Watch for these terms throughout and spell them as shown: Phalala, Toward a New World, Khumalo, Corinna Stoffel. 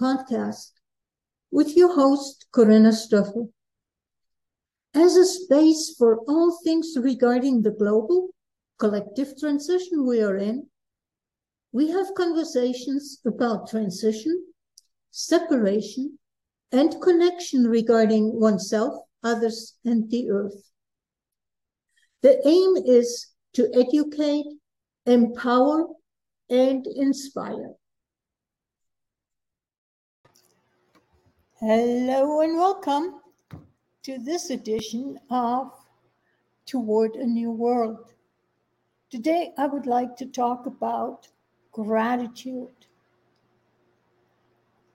podcast with your host, Corinna Stoffel. As a space for all things regarding the global collective transition we are in, we have conversations about transition, separation, and connection regarding oneself, others, and the earth. The aim is to educate, empower, and inspire. Hello and welcome to this edition of Toward a New World. Today I would like to talk about gratitude.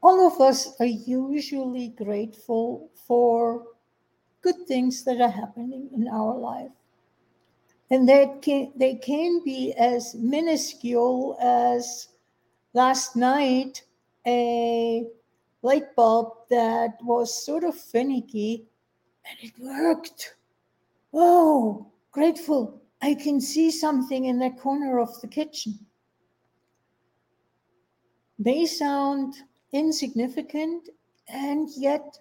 All of us are usually grateful for good things that are happening in our life. And they can be as minuscule as last night, a light bulb that was sort of finicky, and it worked. Whoa, grateful. I can see something in that corner of the kitchen. They sound insignificant, and yet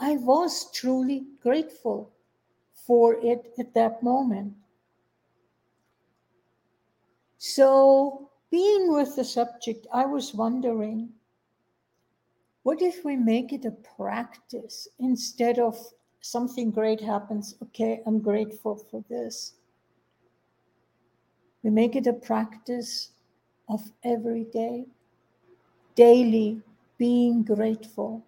I was truly grateful for it at that moment. So, being with the subject, I was wondering, what if we make it a practice instead of something great happens, okay, I'm grateful for this. We make it a practice of every day, daily being grateful.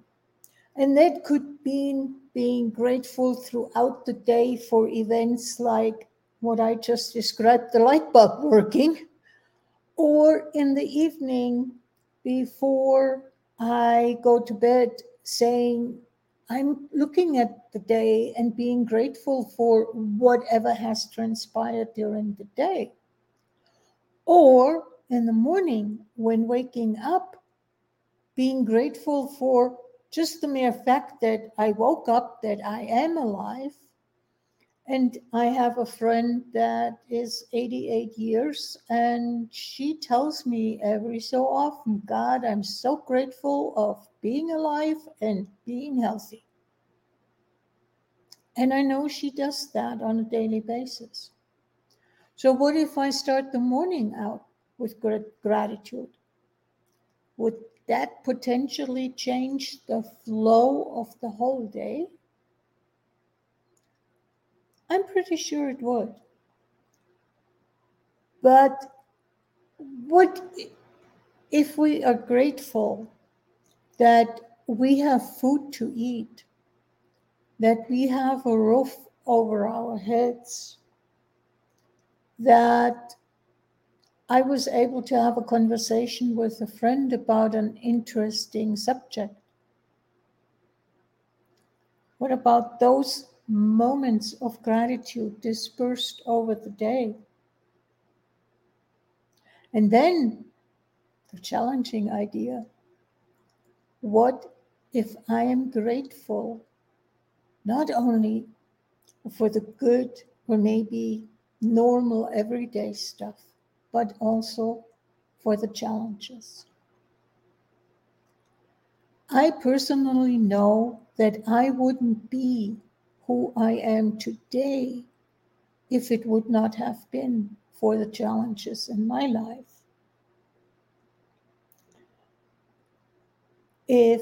And that could be being grateful throughout the day for events like what I just described, the light bulb working, or in the evening before I go to bed saying, I'm looking at the day and being grateful for whatever has transpired during the day. Or in the morning when waking up, being grateful for just the mere fact that I woke up, that I am alive. And I have a friend that is 88 years, and she tells me every so often, God, I'm so grateful of being alive and being healthy. And I know she does that on a daily basis. So what if I start the morning out with gratitude? Would that potentially change the flow of the whole day? I'm pretty sure it would. But what if we are grateful that we have food to eat, that we have a roof over our heads, that I was able to have a conversation with a friend about an interesting subject? What about those moments of gratitude dispersed over the day? And then the challenging idea, what if I am grateful not only for the good or maybe normal everyday stuff, but also for the challenges? I personally know that I wouldn't be who I am today if it would not have been for the challenges in my life. If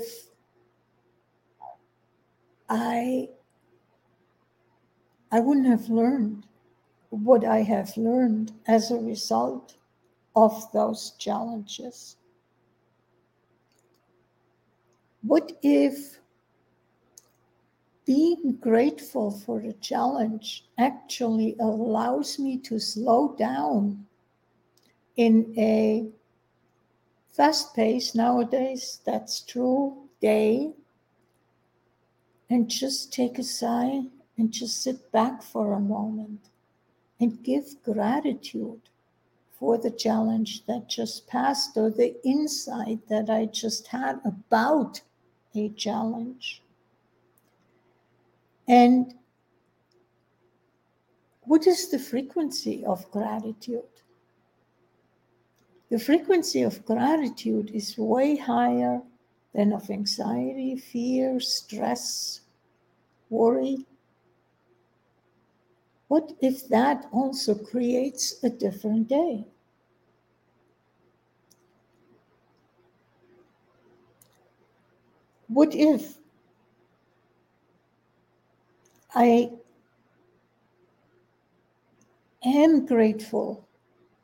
I wouldn't have learned what I have learned as a result of those challenges. What if being grateful for the challenge actually allows me to slow down in a fast pace nowadays, that's true, day, and just take a sigh and just sit back for a moment and give gratitude for the challenge that just passed or the insight that I just had about a challenge. And what is the frequency of gratitude? The frequency of gratitude is way higher then of anxiety, fear, stress, worry? What if that also creates a different day? What if I am grateful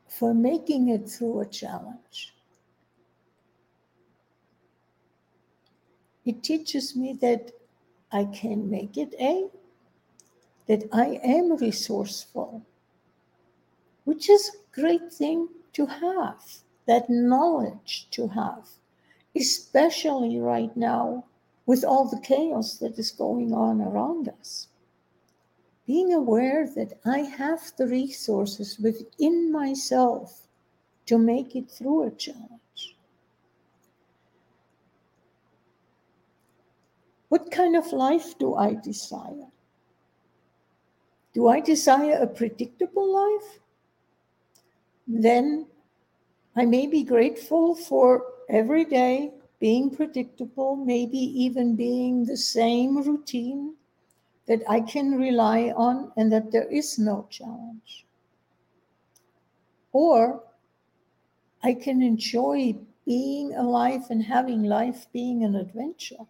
for making it through a challenge? It teaches me that I can make it, that I am resourceful, which is a great thing to have, that knowledge to have, especially right now with all the chaos that is going on around us. Being aware that I have the resources within myself to make it through a challenge. What kind of life do I desire? Do I desire a predictable life? Then I may be grateful for every day being predictable, maybe even being the same routine that I can rely on and that there is no challenge. Or I can enjoy being alive and having life being an adventure,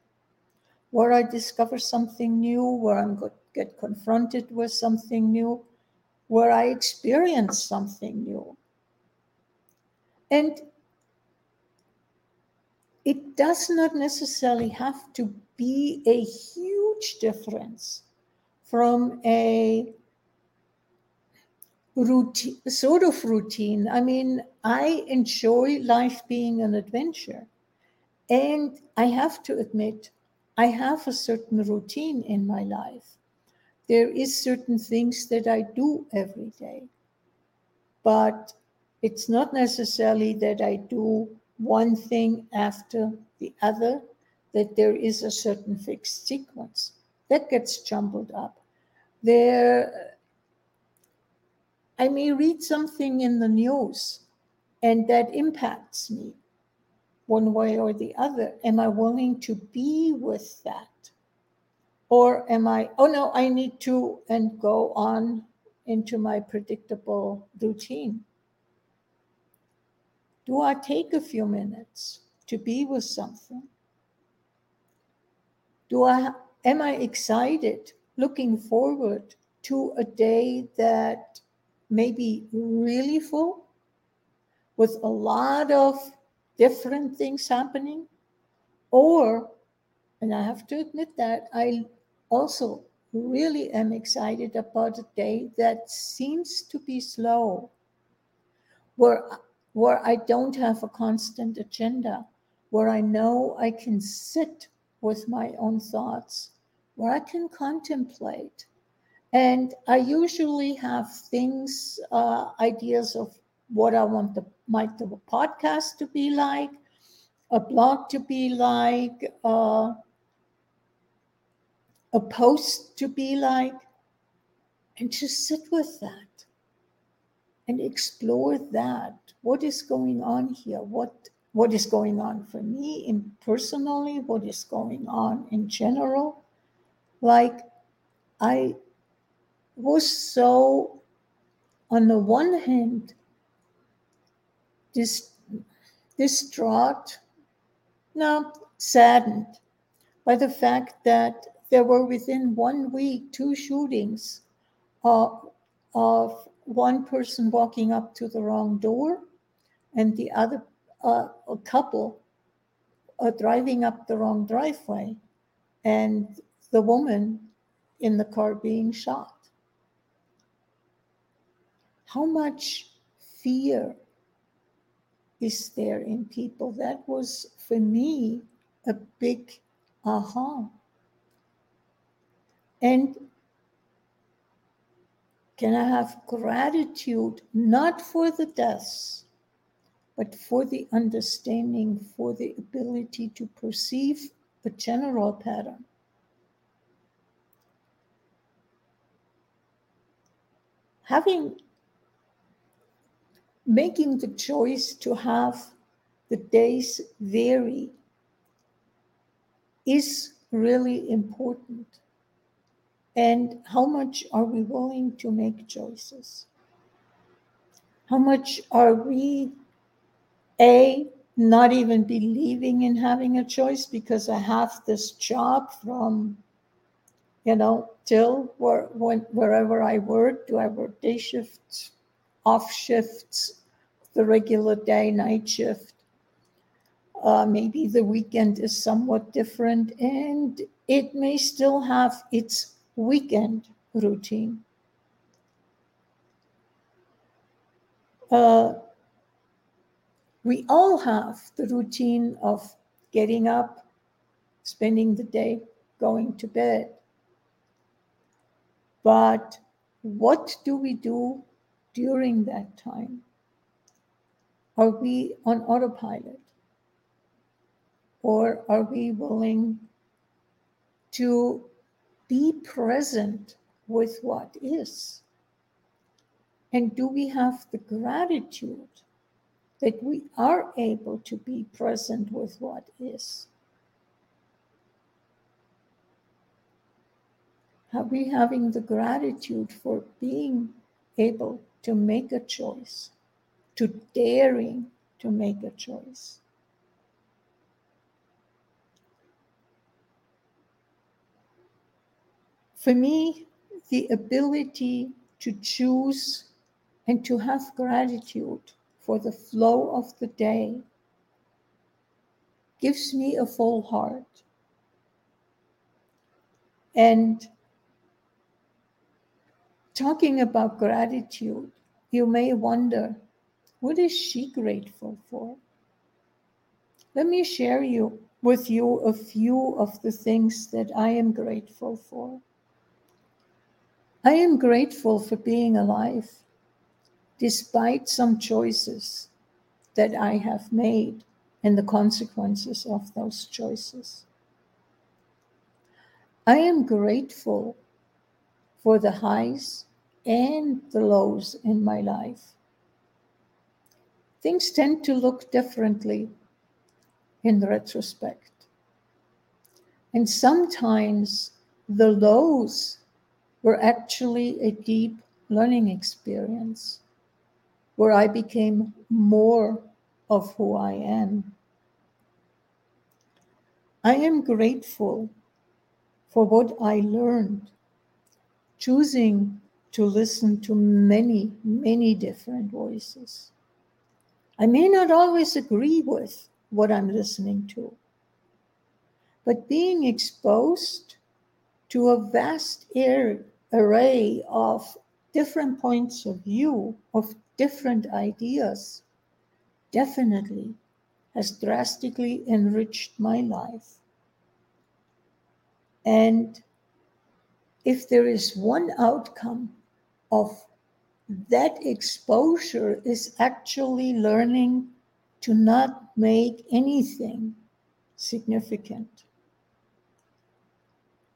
where I discover something new, where I'm going get confronted with something new, where I experience something new. And it does not necessarily have to be a huge difference from a routine, sort of routine. I mean, I enjoy life being an adventure. And I have to admit, I have a certain routine in my life. There is certain things that I do every day, but it's not necessarily that I do one thing after the other, that there is a certain fixed sequence. That gets jumbled up. I may read something in the news and that impacts me one way or the other. Am I willing to be with that? Or am I, oh no, I need to, and go on into my predictable routine? Do I take a few minutes to be with something? Am I excited, looking forward to a day that may be really full with a lot of different things happening? Or, and I have to admit that, I also really am excited about a day that seems to be slow, where I don't have a constant agenda, where I know I can sit with my own thoughts, where I can contemplate. And I usually have things, ideas of what I want the podcast to be like, a blog to be like, a post to be like, and just sit with that and explore that. What is going on here? What is going on for me personally? What is going on in general? Like, I was so, on the one hand, distraught, saddened by the fact that there were within 1 week 2 shootings of one person walking up to the wrong door and the other a couple driving up the wrong driveway and the woman in the car being shot. How much fear is there in people? That was, for me, a big aha. And can I have gratitude, not for the deaths, but for the understanding, for the ability to perceive a general pattern? Making the choice to have the days vary is really important, and how much are we willing to make choices? How much are we, A, not even believing in having a choice because I have this job from, till wherever I work. Do I work day shifts, off shifts, the regular day, night shift? Maybe the weekend is somewhat different, and it may still have its weekend routine. We all have the routine of getting up, spending the day, going to bed. But what do we do during that time? Are we on autopilot? Or are we willing to be present with what is? And do we have the gratitude that we are able to be present with what is? Are we having the gratitude for being able to make a choice, to daring to make a choice? For me, the ability to choose and to have gratitude for the flow of the day gives me a full heart. And talking about gratitude, you may wonder, what is she grateful for? Let me share with you a few of the things that I am grateful for. I am grateful for being alive, despite some choices that I have made and the consequences of those choices. I am grateful for the highs and the lows in my life. Things tend to look differently in retrospect. And sometimes the lows were actually a deep learning experience where I became more of who I am. I am grateful for what I learned, choosing to listen to many, many different voices. I may not always agree with what I'm listening to, but being exposed to a vast array of different points of view, of different ideas, definitely has drastically enriched my life. And if there is one outcome of that exposure is actually learning to not make anything significant.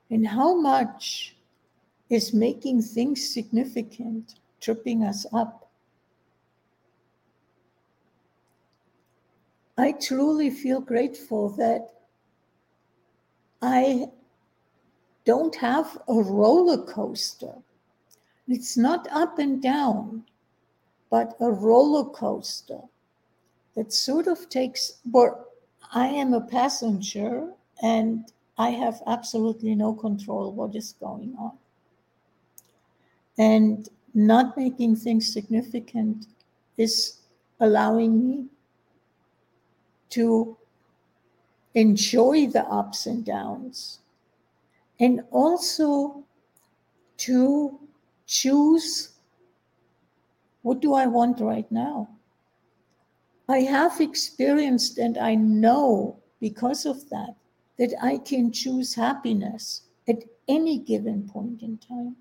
And how much is making things significant tripping us up? I truly feel grateful that I don't have a roller coaster. It's not up and down, but a roller coaster that sort of takes where I am a passenger and I have absolutely no control what is going on. And not making things significant is allowing me to enjoy the ups and downs, and also to choose, what do I want right now? I have experienced, and I know because of that, that I can choose happiness at any given point in time.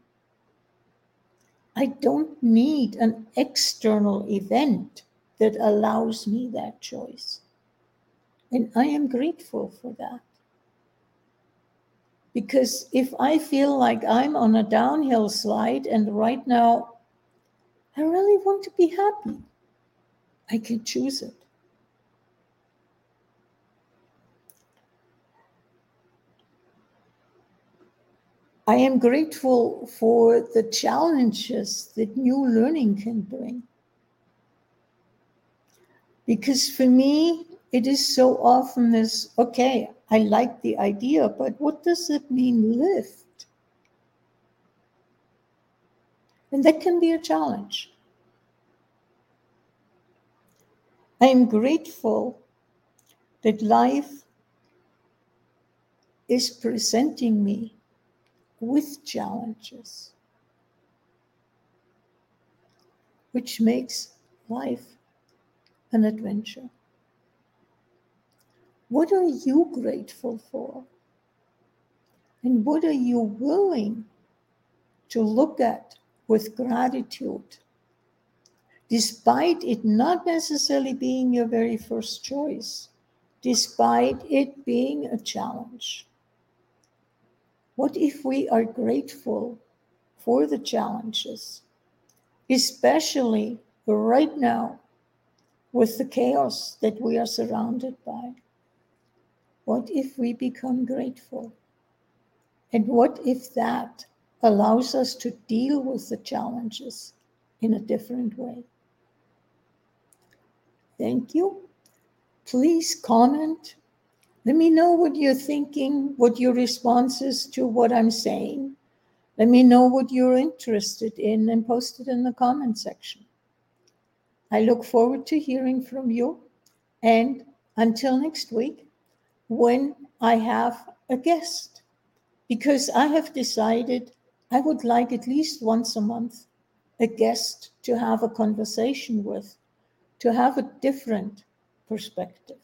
I don't need an external event that allows me that choice. And I am grateful for that. Because if I feel like I'm on a downhill slide and right now I really want to be happy, I can choose it. I am grateful for the challenges that new learning can bring. Because for me, it is so often this, okay, I like the idea, but what does it mean lived? And that can be a challenge. I am grateful that life is presenting me with challenges, which makes life an adventure. What are you grateful for? And what are you willing to look at with gratitude, despite it not necessarily being your very first choice, despite it being a challenge? What if we are grateful for the challenges, especially right now with the chaos that we are surrounded by? What if we become grateful? And what if that allows us to deal with the challenges in a different way? Thank you. Please comment. Let me know what you're thinking, what your response is to what I'm saying. Let me know what you're interested in and post it in the comment section. I look forward to hearing from you. And until next week, when I have a guest, because I have decided I would like at least once a month a guest to have a conversation with, to have a different perspective.